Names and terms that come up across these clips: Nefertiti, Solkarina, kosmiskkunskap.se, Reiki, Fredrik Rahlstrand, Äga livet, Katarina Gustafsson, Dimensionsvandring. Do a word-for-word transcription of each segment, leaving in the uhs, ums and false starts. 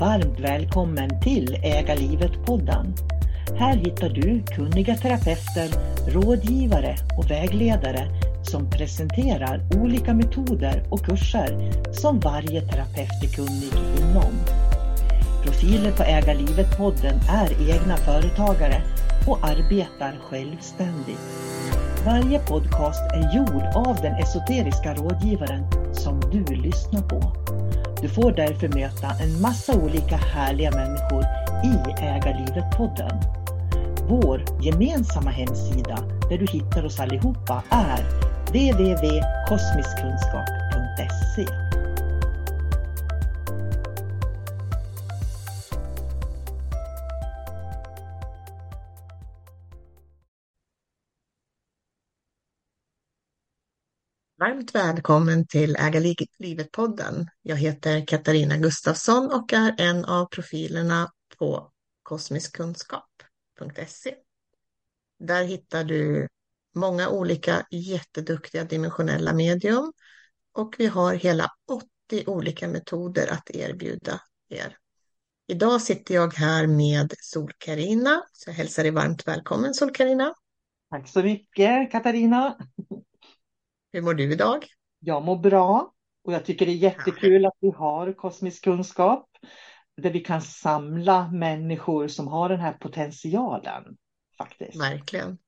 Varmt välkommen till Äga livet-podden. Här hittar du kunniga terapeuter, rådgivare och vägledare som presenterar olika metoder och kurser som varje terapeut är kunnig inom. Profiler på Äga livet-podden är egna företagare och arbetar självständigt. Varje podcast är gjord av den esoteriska rådgivaren som du lyssnar på. Du får därför möta en massa olika härliga människor i Äga livet-podden. Vår gemensamma hemsida där du hittar oss allihopa är w w w punkt kosmisk kunskap punkt se. Varmt välkommen till Äga livet-podden. Jag heter Katarina Gustafsson och är en av profilerna på kosmisk kunskap punkt se. Där hittar du många olika jätteduktiga dimensionella medium och vi har hela åttio olika metoder att erbjuda er. Idag sitter jag här med Solkarina, så jag hälsar dig varmt välkommen Solkarina. Tack så mycket Katarina. Hur mår du idag? Jag mår bra och jag tycker det är jättekul att vi har kosmisk kunskap där vi kan samla människor som har den här potentialen faktiskt. Verkligen.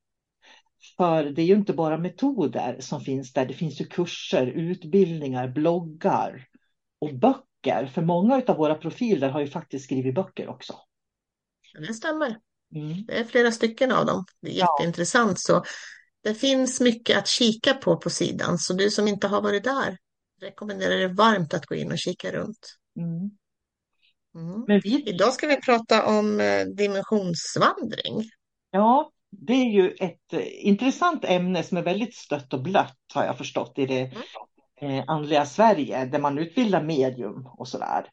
För det är ju inte bara metoder som finns där, det finns ju kurser, utbildningar, bloggar och böcker. För många av våra profiler har ju faktiskt skrivit böcker också. Ja, det stämmer. Mm. Det är flera stycken av dem. Det är jätteintressant så. Det finns mycket att kika på på sidan, så du som inte har varit där rekommenderar det varmt att gå in och kika runt. Mm. Mm. Men vi... Idag ska vi prata om dimensionsvandring. Ja, det är ju ett intressant ämne som är väldigt stött och blött har jag förstått i det mm. andliga Sverige där man utbildar medium och sådär.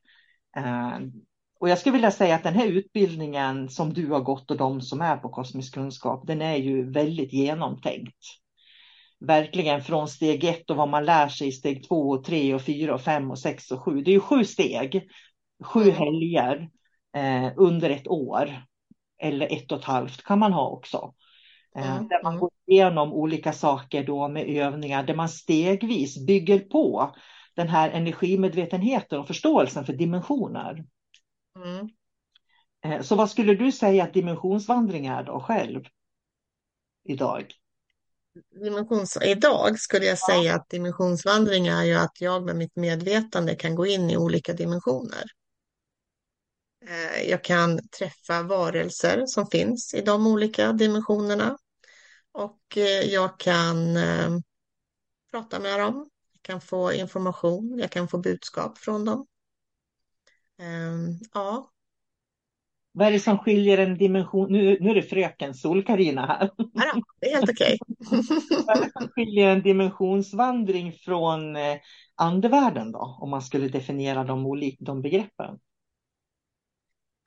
Och jag skulle vilja säga att den här utbildningen som du har gått och de som är på kosmisk kunskap, den är ju väldigt genomtänkt. Verkligen från steg ett och vad man lär sig i steg två och tre och fyra och fem och sex och sju. Det är ju sju steg, sju helger eh, under ett år eller ett och ett halvt kan man ha också. Eh, mm. Där man går igenom olika saker då med övningar där man stegvis bygger på den här energimedvetenheten och förståelsen för dimensioner. Mm. Så vad skulle du säga att dimensionsvandring är då själv idag? Dimensions... Idag skulle jag ja. säga att dimensionsvandring är ju att jag med mitt medvetande kan gå in i olika dimensioner. Jag kan träffa varelser som finns i de olika dimensionerna och jag kan prata med dem, jag kan få information, jag kan få budskap från dem. Ja, Vad är det som skiljer en dimension? Nu, nu är det fröken Solkarina här. Ja, det är helt okej. Vad är det som skiljer en dimensionsvandring från andevärlden då? Om man skulle definiera de, olik, de begreppen.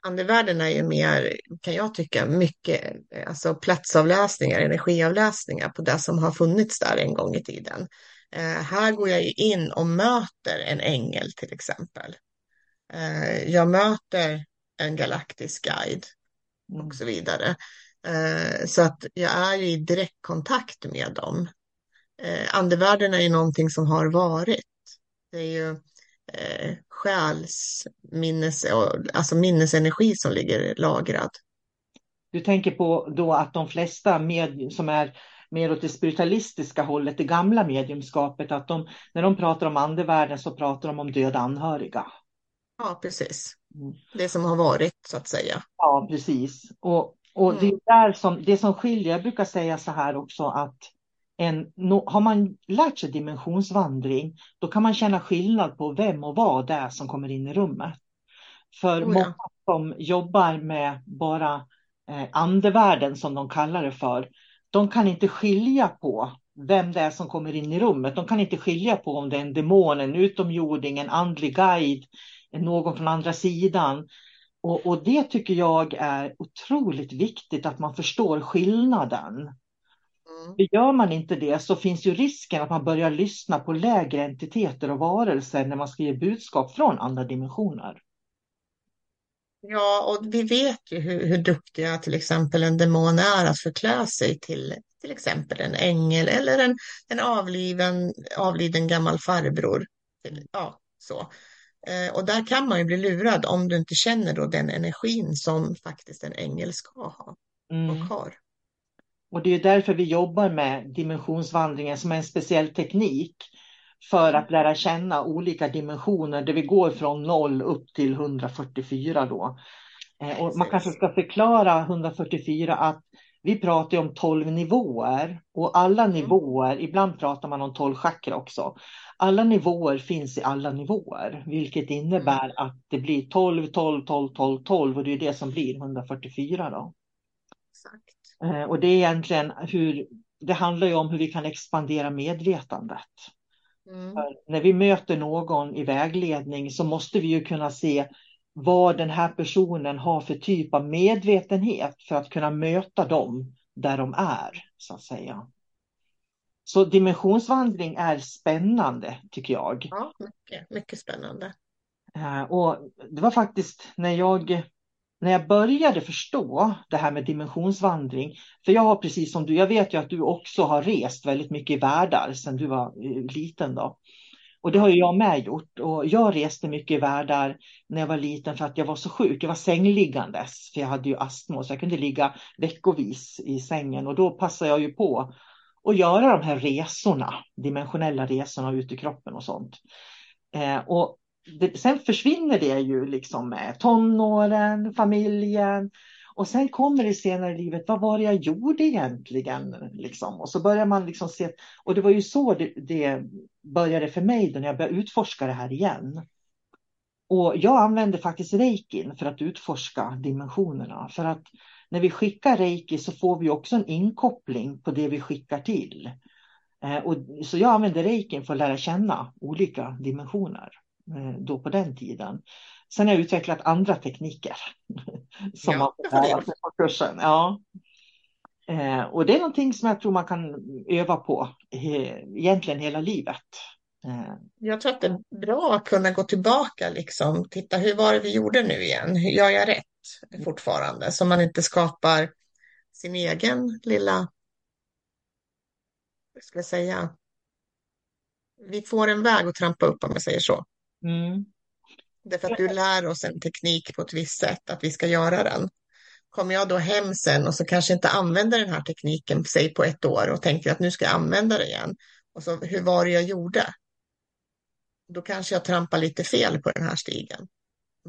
Andevärlden är ju mer, kan jag tycka, mycket alltså platsavlösningar, energiavlösningar på det som har funnits där en gång i tiden. Eh, här går jag ju in och möter en ängel till exempel. Eh, jag möter en galaktisk guide och så vidare. Eh, så att jag är i direktkontakt med dem. Eh, andevärlden är ju någonting som har varit. Det är ju eh, själsminnes, alltså minnesenergi som ligger lagrad. Du tänker på då att de flesta medier som är mer åt det spiritualistiska hållet, det gamla mediumskapet, att de, när de pratar om andevärlden så pratar de om döda anhöriga. Ja, precis. Det som har varit, så att säga. Ja, precis. Och, och mm. det är där som, det som skiljer, jag brukar säga så här också, att en, no, har man lärt sig dimensionsvandring, då kan man känna skillnad på vem och vad det är som kommer in i rummet. För oh, ja. många som jobbar med bara eh, andevärlden, som de kallar det för, de kan inte skilja på vem det är som kommer in i rummet. De kan inte skilja på om det är en demon, en utomjording, en andlig guide, någon från andra sidan. Och, och det tycker jag är otroligt viktigt, att man förstår skillnaden. Mm. För gör man inte det så finns ju risken att man börjar lyssna på lägre entiteter och varelser när man ska ge budskap från andra dimensioner. Ja, och vi vet ju hur, hur duktiga till exempel en demon är att förklä sig till till exempel en ängel eller en, en avliven, avliden gammal farbror. Ja, så. Och där kan man ju bli lurad om du inte känner då den energin som faktiskt en ängel ska ha mm. och har. Och det är därför vi jobbar med dimensionsvandringen som är en speciell teknik för att lära känna olika dimensioner där vi går från noll upp till etthundrafyrtiofyra då. Och man kanske ska förklara etthundrafyrtiofyra att vi pratar om tolv nivåer och alla nivåer, mm. ibland pratar man om tolv chakra också. Alla nivåer finns i alla nivåer, vilket innebär mm. att det blir tolv, tolv, tolv, tolv, tolv och det är det som blir etthundrafyrtiofyra då. Exakt. Och det är egentligen hur, det handlar ju om hur vi kan expandera medvetandet. Mm. För när vi möter någon i vägledning så måste vi ju kunna se vad den här personen har för typ av medvetenhet för att kunna möta dem där de är, så att säga. Så dimensionsvandring är spännande, tycker jag. Ja, mycket, mycket spännande. Och det var faktiskt när jag, när jag började förstå det här med dimensionsvandring. För jag har precis som du, jag vet ju att du också har rest väldigt mycket i världar sedan du var liten då. Och det har ju jag med gjort. Och jag reste mycket i världar när jag var liten för att jag var så sjuk. Jag var sängliggandes för jag hade ju astma så jag kunde ligga veckovis i sängen. Och då passade jag ju på att göra de här resorna, dimensionella resorna ut i kroppen och sånt. Eh, och det, sen försvinner det ju liksom med tonåren, familjen. Och sen kommer det senare i livet, vad var det jag gjorde egentligen? Liksom. Och så börjar man liksom se, och det var ju så det, det började för mig då när jag började utforska det här igen. Och jag använde faktiskt reikin för att utforska dimensionerna. För att när vi skickar reiki så får vi också en inkoppling på det vi skickar till. Eh, och, så jag använde reikin för att lära känna olika dimensioner eh, då på den tiden. Sen har jag utvecklat andra tekniker som ja, man får lära sig på kursen. Ja. Eh, och det är någonting som jag tror man kan öva på he, egentligen hela livet. Jag tror att det är bra att kunna gå tillbaka liksom, titta hur var det vi gjorde nu igen, hur gör jag rätt fortfarande, så man inte skapar sin egen lilla, hur ska jag säga, vi får en väg att trampa upp om jag säger så. Mm. Därför att du lär oss en teknik på ett visst sätt att vi ska göra den. Kommer jag då hem sen och så kanske inte använder den här tekniken säg på ett år och tänker att nu ska jag använda det igen och så hur var det jag gjorde? Då kanske jag trampar lite fel på den här stigen.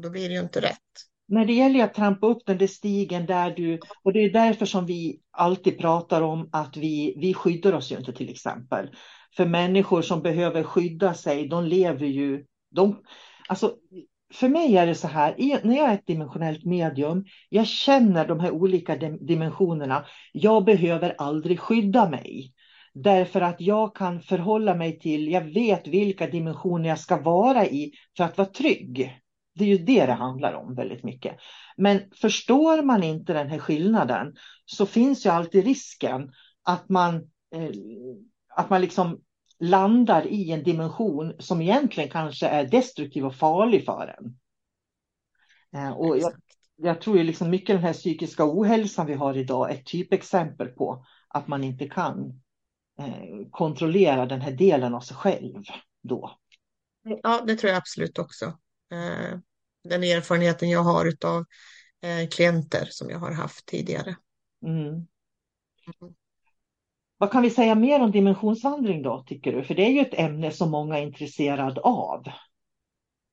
Då blir det ju inte rätt. När det gäller att trampa upp den där stigen där du... Och det är därför som vi alltid pratar om att vi, vi skyddar oss ju inte till exempel. För människor som behöver skydda sig, de lever ju... De, alltså, för mig är det så här, när jag är ett dimensionellt medium, jag känner de här olika dimensionerna. Jag behöver aldrig skydda mig. Därför att jag kan förhålla mig till, jag vet vilka dimensioner jag ska vara i för att vara trygg. Det är ju det det handlar om väldigt mycket. Men förstår man inte den här skillnaden så finns ju alltid risken att man, eh, att man liksom landar i en dimension som egentligen kanske är destruktiv och farlig för en. Eh, och jag, jag tror ju liksom mycket den här psykiska ohälsan vi har idag är ett typexempel på att man inte kan eh, kontrollera den här delen av sig själv då. Ja, det tror jag absolut också. Den erfarenheten jag har utav klienter som jag har haft tidigare. Mm. Mm. Vad kan vi säga mer om dimensionsvandring då, tycker du? För det är ju ett ämne som många är intresserade av.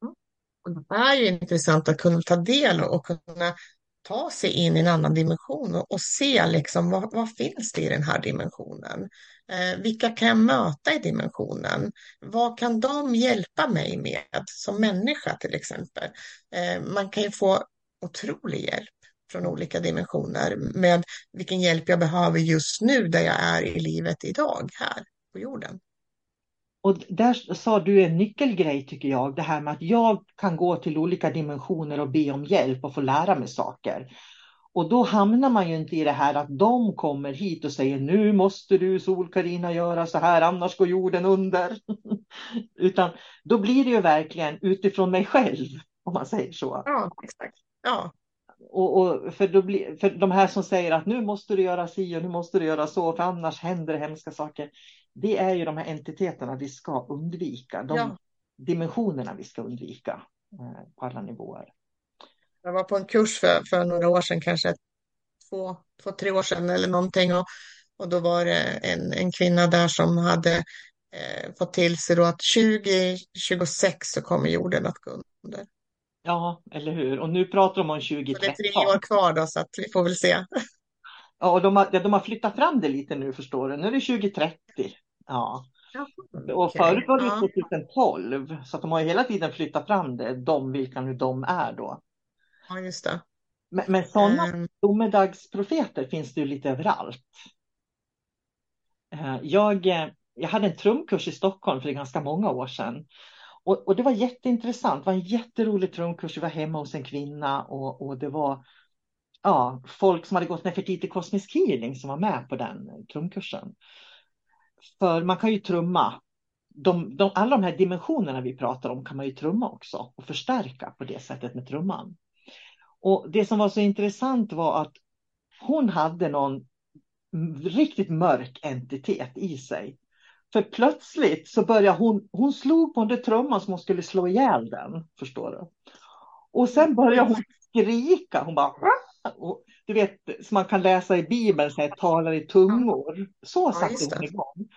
Mm. Och det är ju intressant att kunna ta del och kunna ta sig in i en annan dimension och, och se liksom vad, vad finns det i den här dimensionen. Eh, vilka kan jag möta i dimensionen? Vad kan de hjälpa mig med som människa till exempel? Eh, man kan ju få otrolig hjälp från olika dimensioner med vilken hjälp jag behöver just nu där jag är i livet idag här på jorden. Och där sa du en nyckelgrej tycker jag. Det här med att jag kan gå till olika dimensioner och be om hjälp och få lära mig saker. Och då hamnar man ju inte i det här att de kommer hit och säger nu måste du Solkarina göra så här annars går jorden under. Utan då blir det ju verkligen utifrån mig själv om man säger så. Ja, exakt. Ja. Och, och för, då blir, för de här som säger att nu måste du göra si och nu måste du göra så för annars händer det hemska saker. Det är ju de här entiteterna vi ska undvika. De ja. dimensionerna vi ska undvika eh, på alla nivåer. Jag var på en kurs för, för några år sedan, kanske två, två, tre år sedan eller någonting. Och, och då var det en, en kvinna där som hade eh, fått till sig då att tjugo tjugosex så kommer jorden att gå under. Ja, eller hur? Och nu pratar de om tjugo tretton. Det är tre år kvar då så att vi får väl se. Ja, och de har, de har flyttat fram det lite nu förstår du. Nu är det tjugo trettio. Ja. Och förut var det tjugohundratolv. Så att de har ju hela tiden flyttat fram det. De vilka nu de är då. Ja, just det. Men, men sådana um... domedagsprofeter finns det ju lite överallt. Jag, jag hade en trumkurs i Stockholm för ganska många år sedan. Och, och det var jätteintressant. Det var en jätterolig trumkurs. Jag var hemma hos en kvinna. Och, och det var ja, folk som hade gått Nefertiti kosmisk healing som var med på den trumkursen. För man kan ju trumma. De, de, alla de här dimensionerna vi pratar om kan man ju trumma också. Och förstärka på det sättet med trumman. Och det som var så intressant var att hon hade någon riktigt mörk entitet i sig. För plötsligt så började hon, hon slog på den trumman som hon skulle slå ihjäl den, förstår du. Och sen började hon skrika, hon bara, och, du vet, som man kan läsa i Bibeln, så här, talar i tungor. Så satte hon igång.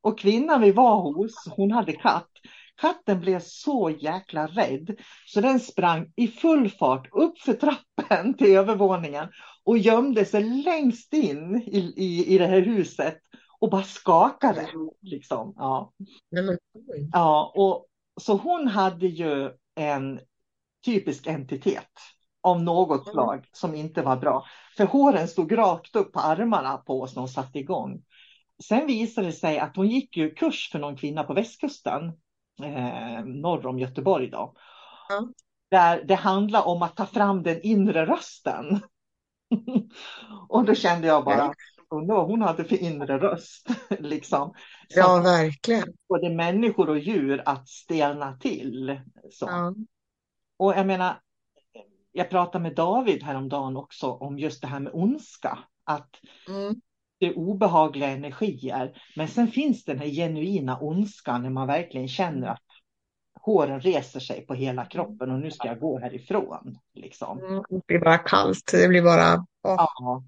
Och kvinnan vi var hos, hon hade katt. Katten blev så jäkla rädd så den sprang i full fart upp för trappen till övervåningen och gömde sig längst in i, i, i det här huset. Och bara skakade liksom. Ja. Ja, och så hon hade ju en typisk entitet av något slag som inte var bra. För håren stod rakt upp på armarna på oss när hon satte igång. Sen visade det sig att hon gick ju kurs för någon kvinna på västkusten. Eh, norr om Göteborg då. Mm. Där det handlar om att ta fram den inre rösten. Och då kände jag bara... Då, hon hade för inre röst liksom. Så ja, verkligen. Både människor och djur att stelna till. Så. Ja. Och jag menar, jag pratade med David häromdagen också om just det här med ondska. Att mm. det är obehagliga energier. Men sen finns den här genuina ondskan när man verkligen känner att håren reser sig på hela kroppen och nu ska jag gå härifrån. Liksom. Mm, det blir bara kallt, det blir bara... Oh. Ja.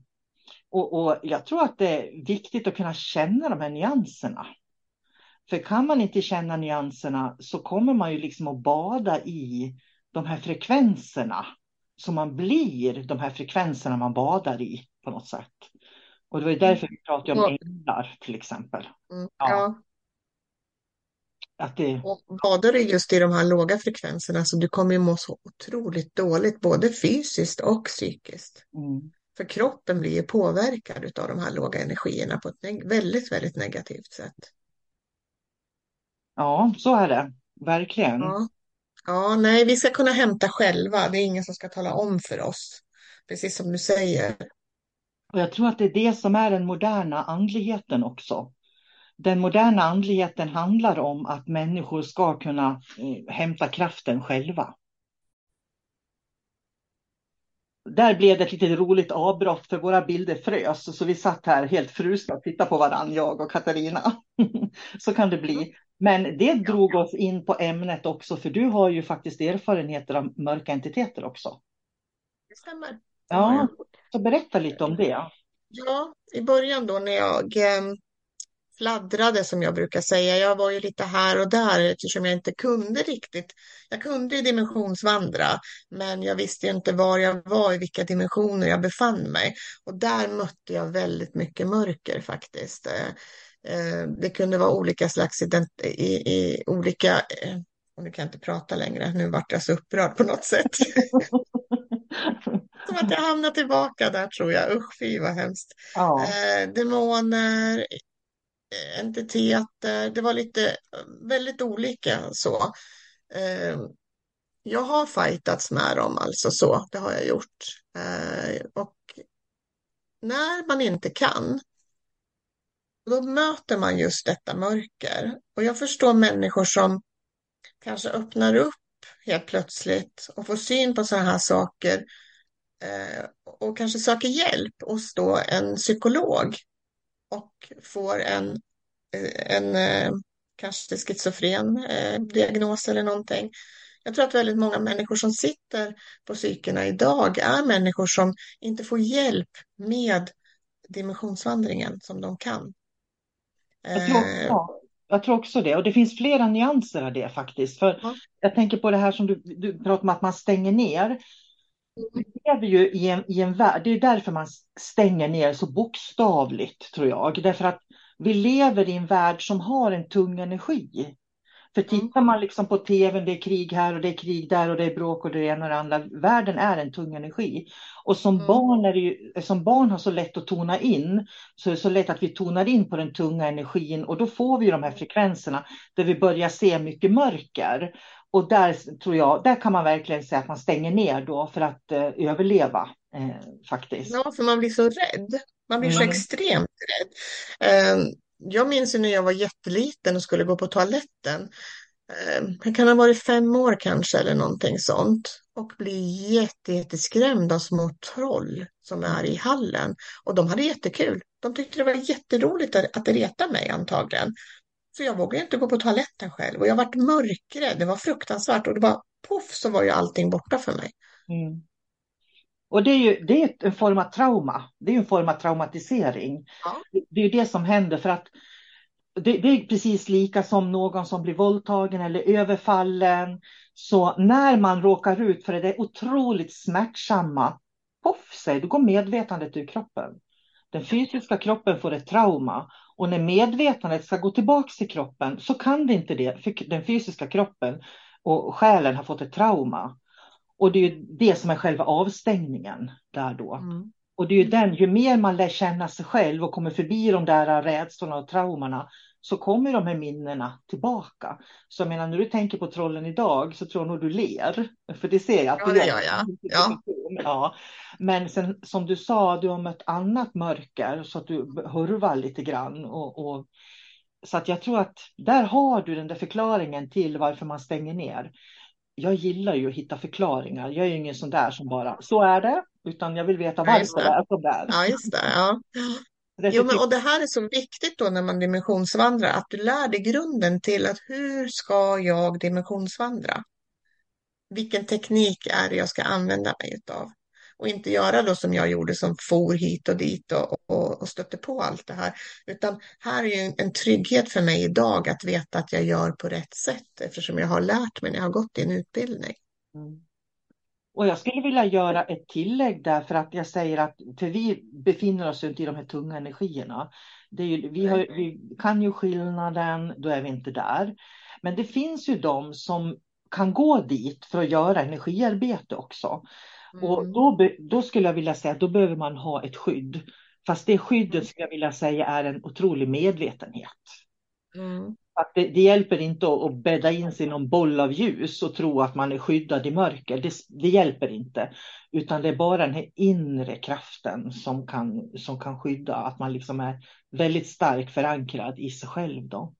Och, och jag tror att det är viktigt att kunna känna de här nyanserna. För kan man inte känna nyanserna så kommer man ju liksom att bada i de här frekvenserna. Så man blir de här frekvenserna man badar i på något sätt. Och det var ju därför vi pratade om änglar till exempel. Ja. Att det... Och badar du just i de här låga frekvenserna så du kommer ju må så otroligt dåligt både fysiskt och psykiskt. Mm. För kroppen blir ju påverkad av de här låga energierna på ett ne- väldigt, väldigt negativt sätt. Ja, så är det. Verkligen. Ja. ja, nej, vi ska kunna hämta själva. Det är ingen som ska tala om för oss. Precis som du säger. Och jag tror att det är det som är den moderna andligheten också. Den moderna andligheten handlar om att människor ska kunna eh, hämta kraften själva. Där blev det ett litet roligt avbrott för våra bilder frös. Så vi satt här helt frusna och tittade på varandra, jag och Katarina. Så kan det bli. Men det drog oss in på ämnet också. För du har ju faktiskt erfarenheter av mörka entiteter också. Det stämmer. Ja, så berätta lite om det. Ja, i början då när jag eh, fladdrade som jag brukar säga. Jag var ju lite här och där eftersom jag inte kunde riktigt. Jag kunde ju dimensionsvandra men jag visste ju inte var jag var, i vilka dimensioner jag befann mig. Och där mötte jag väldigt mycket mörker faktiskt. Eh, det kunde vara olika slags ident- i, i olika... Eh, nu kan jag inte prata längre, nu vart jag så upprörd på något sätt. Som att jag hamnade tillbaka där tror jag. Usch, fy vad hemskt. Ja. Eh, demoner, entiteter, det var lite väldigt olika så. Eh, jag har fightats med dem alltså så, det har jag gjort. Eh, och när man inte kan, då möter man just detta mörker. Och jag förstår människor som kanske öppnar upp helt plötsligt och får syn på sådana här saker. Och kanske söker hjälp hos då en psykolog och får en, en kanske schizofren diagnos eller någonting. Jag tror att väldigt många människor som sitter på psykerna idag är människor som inte får hjälp med dimensionsvandringen som de kan. Jag tror också, jag tror också det, och det finns flera nyanser av det faktiskt. För ja. Jag tänker på det här som du, du pratar om att man stänger ner. Vi lever ju i en, i en värld, det är därför man stänger ner så bokstavligt tror jag. Därför att vi lever i en värld som har en tung energi. För tittar man liksom på tvn, det är krig här och det är krig där och det är bråk och det är en och det andra. Världen är en tung energi. Och som, mm. barn är det ju, som barn har så lätt att tona in, så är det så lätt att vi tonar in på den tunga energin. Och då får vi de här frekvenserna där vi börjar se mycket mörker. Och där tror jag, där kan man verkligen säga att man stänger ner då för att eh, överleva eh, faktiskt. Ja, för man blir så rädd. Man blir mm. så extremt rädd. Eh, jag minns ju när jag var jätteliten och skulle gå på toaletten. Eh, jag kan ha varit fem år kanske eller någonting sånt. Och bli jätte, jätteskrämd av små troll som är i hallen. Och de hade jättekul. De tyckte det var jätteroligt att, att reta mig antagligen. Så jag vågade inte gå på toaletten själv. Och jag vart mörkrädd. Det var fruktansvärt. Och det bara puff så var ju allting borta för mig. Mm. Och det är ju det är en form av trauma. Det är en form av traumatisering. Ja. Det är ju det som händer. För att det, det är precis lika som någon som blir våldtagen eller överfallen. Så när man råkar ut för det, det är otroligt smärtsamma. Puff sig. Då går medvetandet ur kroppen. Den fysiska kroppen får ett trauma. Och när medvetandet ska gå tillbaka till kroppen så kan det inte det. För den fysiska kroppen och själen har fått ett trauma. Och det är ju det som är själva avstängningen där då. Mm. Och det är ju den, ju mer man lär känna sig själv och kommer förbi de där rädslorna och traumorna, så kommer de här minnena tillbaka. Så jag menar, när du tänker på trollen idag så tror jag nog du ler. För det ser jag. Att ja, det gör jag. Ja. Ja. Men sen, som du sa, du har mött annat mörker så att du hurvar lite grann. Och, och, så att jag tror att där har du den där förklaringen till varför man stänger ner. Jag gillar ju att hitta förklaringar. Jag är ju ingen sån där som bara, så är det. Utan jag vill veta varför det är som det är. Ja, just det. Ja. Jo, men, och det här är så viktigt då när man dimensionsvandrar, att du lär dig grunden till att hur ska jag dimensionsvandra? Vilken teknik är det jag ska använda mig utav? Och inte göra då som jag gjorde som for hit och dit och, och, och stötte på allt det här. Utan här är ju en, en trygghet för mig idag att veta att jag gör på rätt sätt eftersom jag har lärt mig när jag har gått i en utbildning. Mm. Och jag skulle vilja göra ett tillägg där, för att jag säger att för vi befinner oss inte i de här tunga energierna. Det är ju, vi, har, vi kan ju skillnaden, då är vi inte där. Men det finns ju de som kan gå dit för att göra energiarbete också. Mm. Och då, då skulle jag vilja säga att då behöver man ha ett skydd. Fast det skyddet skulle jag vilja säga är en otrolig medvetenhet. Mm. Att det, det hjälper inte att, att bädda in sig i någon boll av ljus och tro att man är skyddad i mörker. Det, det hjälper inte. Utan det är bara den här inre kraften som kan, som kan skydda. Att man liksom är väldigt starkt förankrad i sig själv då.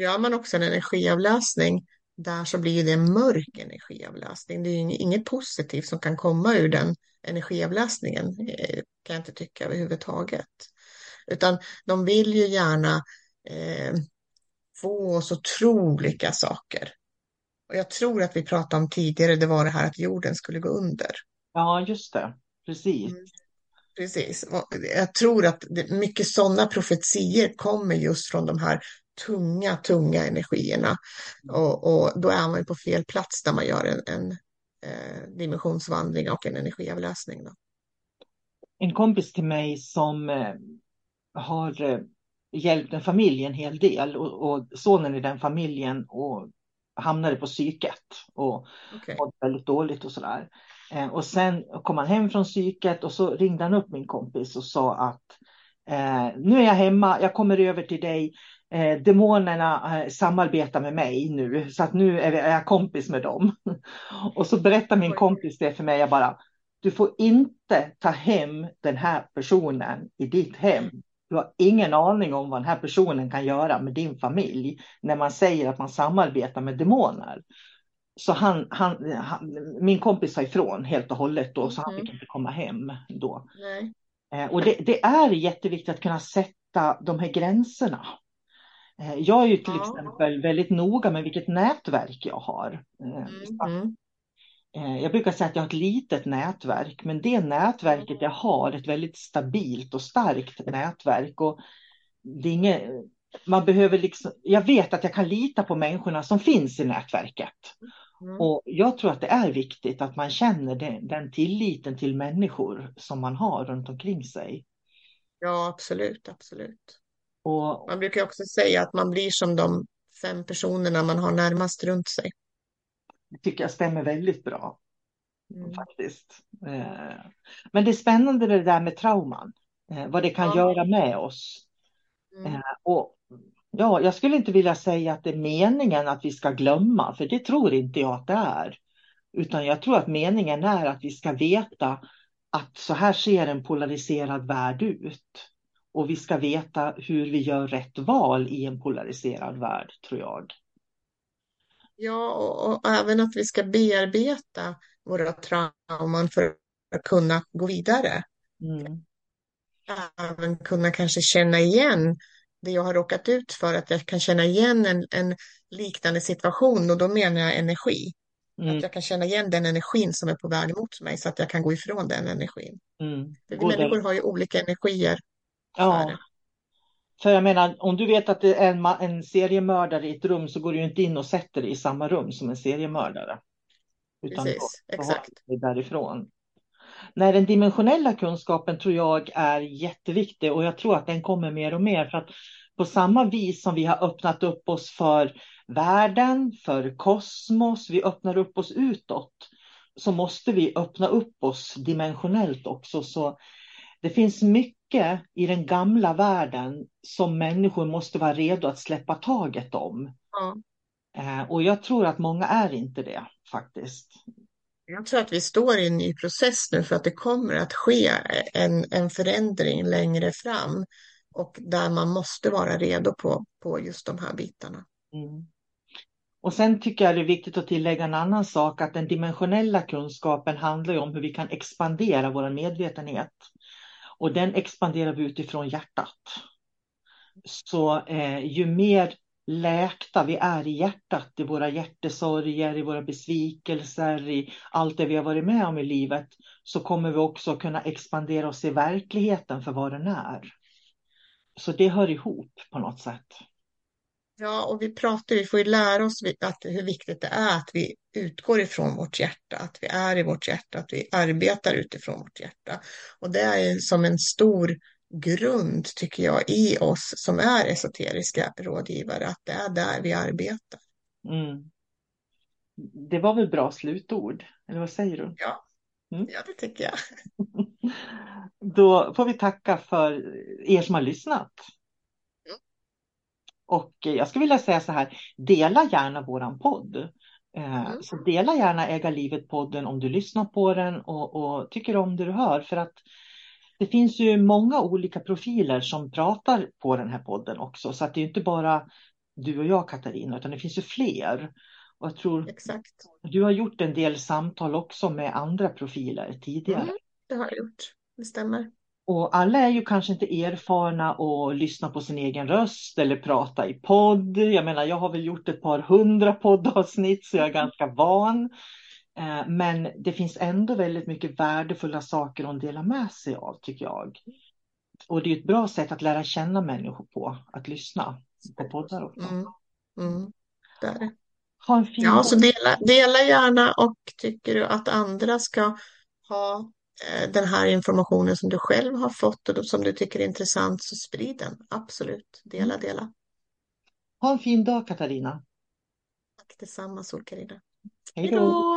Gör man också en energiavlösning där så blir det en mörk energiavlösning. Det är ju inget positivt som kan komma ur den energiavlösningen, kan jag inte tycka överhuvudtaget. Utan de vill ju gärna eh, få oss att tro olika saker. Och jag tror att vi pratade om tidigare, det var det här att jorden skulle gå under. Ja, just det. Precis. Mm. Precis. Och jag tror att mycket sådana profetier kommer just från de här tunga, tunga energierna. Och, och då är man ju på fel plats där man gör en, en eh, dimensionsvandring och en energiavlösning då. En kompis till mig som eh, har eh, hjälpt en familj en hel del. Och, och sonen i den familjen och hamnade på psyket. Och okay. mådde väldigt dåligt och sådär. Eh, och sen kom han hem från psyket och så ringde han upp min kompis och sa att eh, nu är jag hemma, jag kommer över till dig. Eh, demonerna eh, samarbetar med mig nu, så att nu är, vi, är jag kompis med dem. Och så berättar min kompis det för mig, jag bara, du får inte ta hem den här personen i ditt hem. Du har ingen aning om vad den här personen kan göra med din familj när man säger att man samarbetar med demoner. Så han, han, han, min kompis sa ifrån helt och hållet då, mm-hmm. så han fick inte komma hem då. Nej. Eh, och det, det är jätteviktigt att kunna sätta de här gränserna. Jag är ju till ja. exempel väldigt noga med vilket nätverk jag har. Mm. Jag brukar säga att jag har ett litet nätverk. Men det nätverket jag har är ett väldigt stabilt och starkt nätverk. Och det är inget, man behöver liksom, jag vet att jag kan lita på människorna som finns i nätverket. Mm. Och jag tror att det är viktigt att man känner den, den tilliten till människor som man har runt omkring sig. Ja, absolut, absolut. Och man brukar också säga att man blir som de fem personerna man har närmast runt sig. Det tycker jag stämmer väldigt bra. Mm. Faktiskt. Men det är spännande det där med trauman. Vad det kan ja. göra med oss. Mm. Och ja, jag skulle inte vilja säga att det är meningen att vi ska glömma. För det tror inte jag att det är. Utan jag tror att meningen är att vi ska veta att så här ser en polariserad värld ut. Och vi ska veta hur vi gör rätt val i en polariserad värld, tror jag. Ja, och, och även att vi ska bearbeta våra trauman för att kunna gå vidare. Mm. Även kunna kanske känna igen det jag har råkat ut för. Att jag kan känna igen en, en liknande situation, och då menar jag energi. Mm. Att jag kan känna igen den energin som är på väg mot mig, så att jag kan gå ifrån den energin. Mm. För vi människor har ju olika energier. Ja, för jag menar, om du vet att det är en, en seriemördare i ett rum, så går du ju inte in och sätter dig i samma rum som en seriemördare. Utan precis, då, då exakt. Har du därifrån. Nej, den dimensionella kunskapen tror jag är jätteviktig, och jag tror att den kommer mer och mer. För att på samma vis som vi har öppnat upp oss för världen, för kosmos, vi öppnar upp oss utåt, så måste vi öppna upp oss dimensionellt också. Så det finns mycket i den gamla världen som människor måste vara redo att släppa taget om. Ja. Eh, och jag tror att många är inte det faktiskt. Jag tror att vi står i en ny process nu, för att det kommer att ske en, en förändring längre fram, och där man måste vara redo på, på just de här bitarna. Mm. Och sen tycker jag det är viktigt att tillägga en annan sak, att den dimensionella kunskapen handlar ju om hur vi kan expandera vår medvetenhet. Och den expanderar vi utifrån hjärtat. Så eh, ju mer läkta vi är i hjärtat, i våra hjärtesorger, i våra besvikelser, i allt det vi har varit med om i livet, så kommer vi också kunna expandera oss i verkligheten för vad den är. Så det hör ihop på något sätt. Ja, och vi pratar, vi får ju lära oss att, hur viktigt det är att vi utgår ifrån vårt hjärta, att vi är i vårt hjärta, att vi arbetar utifrån vårt hjärta. Och det är som en stor grund tycker jag i oss som är esoteriska rådgivare, att det är där vi arbetar. Mm. Det var väl bra slutord, eller vad säger du? Ja, mm. ja det tycker jag. Då får vi tacka för er som har lyssnat. Mm. Och jag skulle vilja säga så här, dela gärna våran podd. Mm. Så dela gärna Äga livet-podden om du lyssnar på den och, och tycker om det du hör. För att det finns ju många olika profiler som pratar på den här podden också. Så att det är inte bara du och jag, Katarina, utan det finns ju fler. Och jag tror Exakt. Du har gjort en del samtal också med andra profiler tidigare. Mm, det har jag gjort, det stämmer. Och alla är ju kanske inte erfarna och lyssnar på sin egen röst eller prata i podd. Jag menar, jag har väl gjort ett par hundra poddavsnitt så jag är ganska van. Men det finns ändå väldigt mycket värdefulla saker att dela med sig av, tycker jag. Och det är ett bra sätt att lära känna människor på, att lyssna på poddar också. Mm, mm, det är det. Ha en fin ja, så dela, dela gärna, och tycker du att andra ska ha den här informationen som du själv har fått och som du tycker är intressant, så sprid den. Absolut. Dela, dela. Ha en fin dag, Katarina. Tack detsamma, Solkarina. Hej då!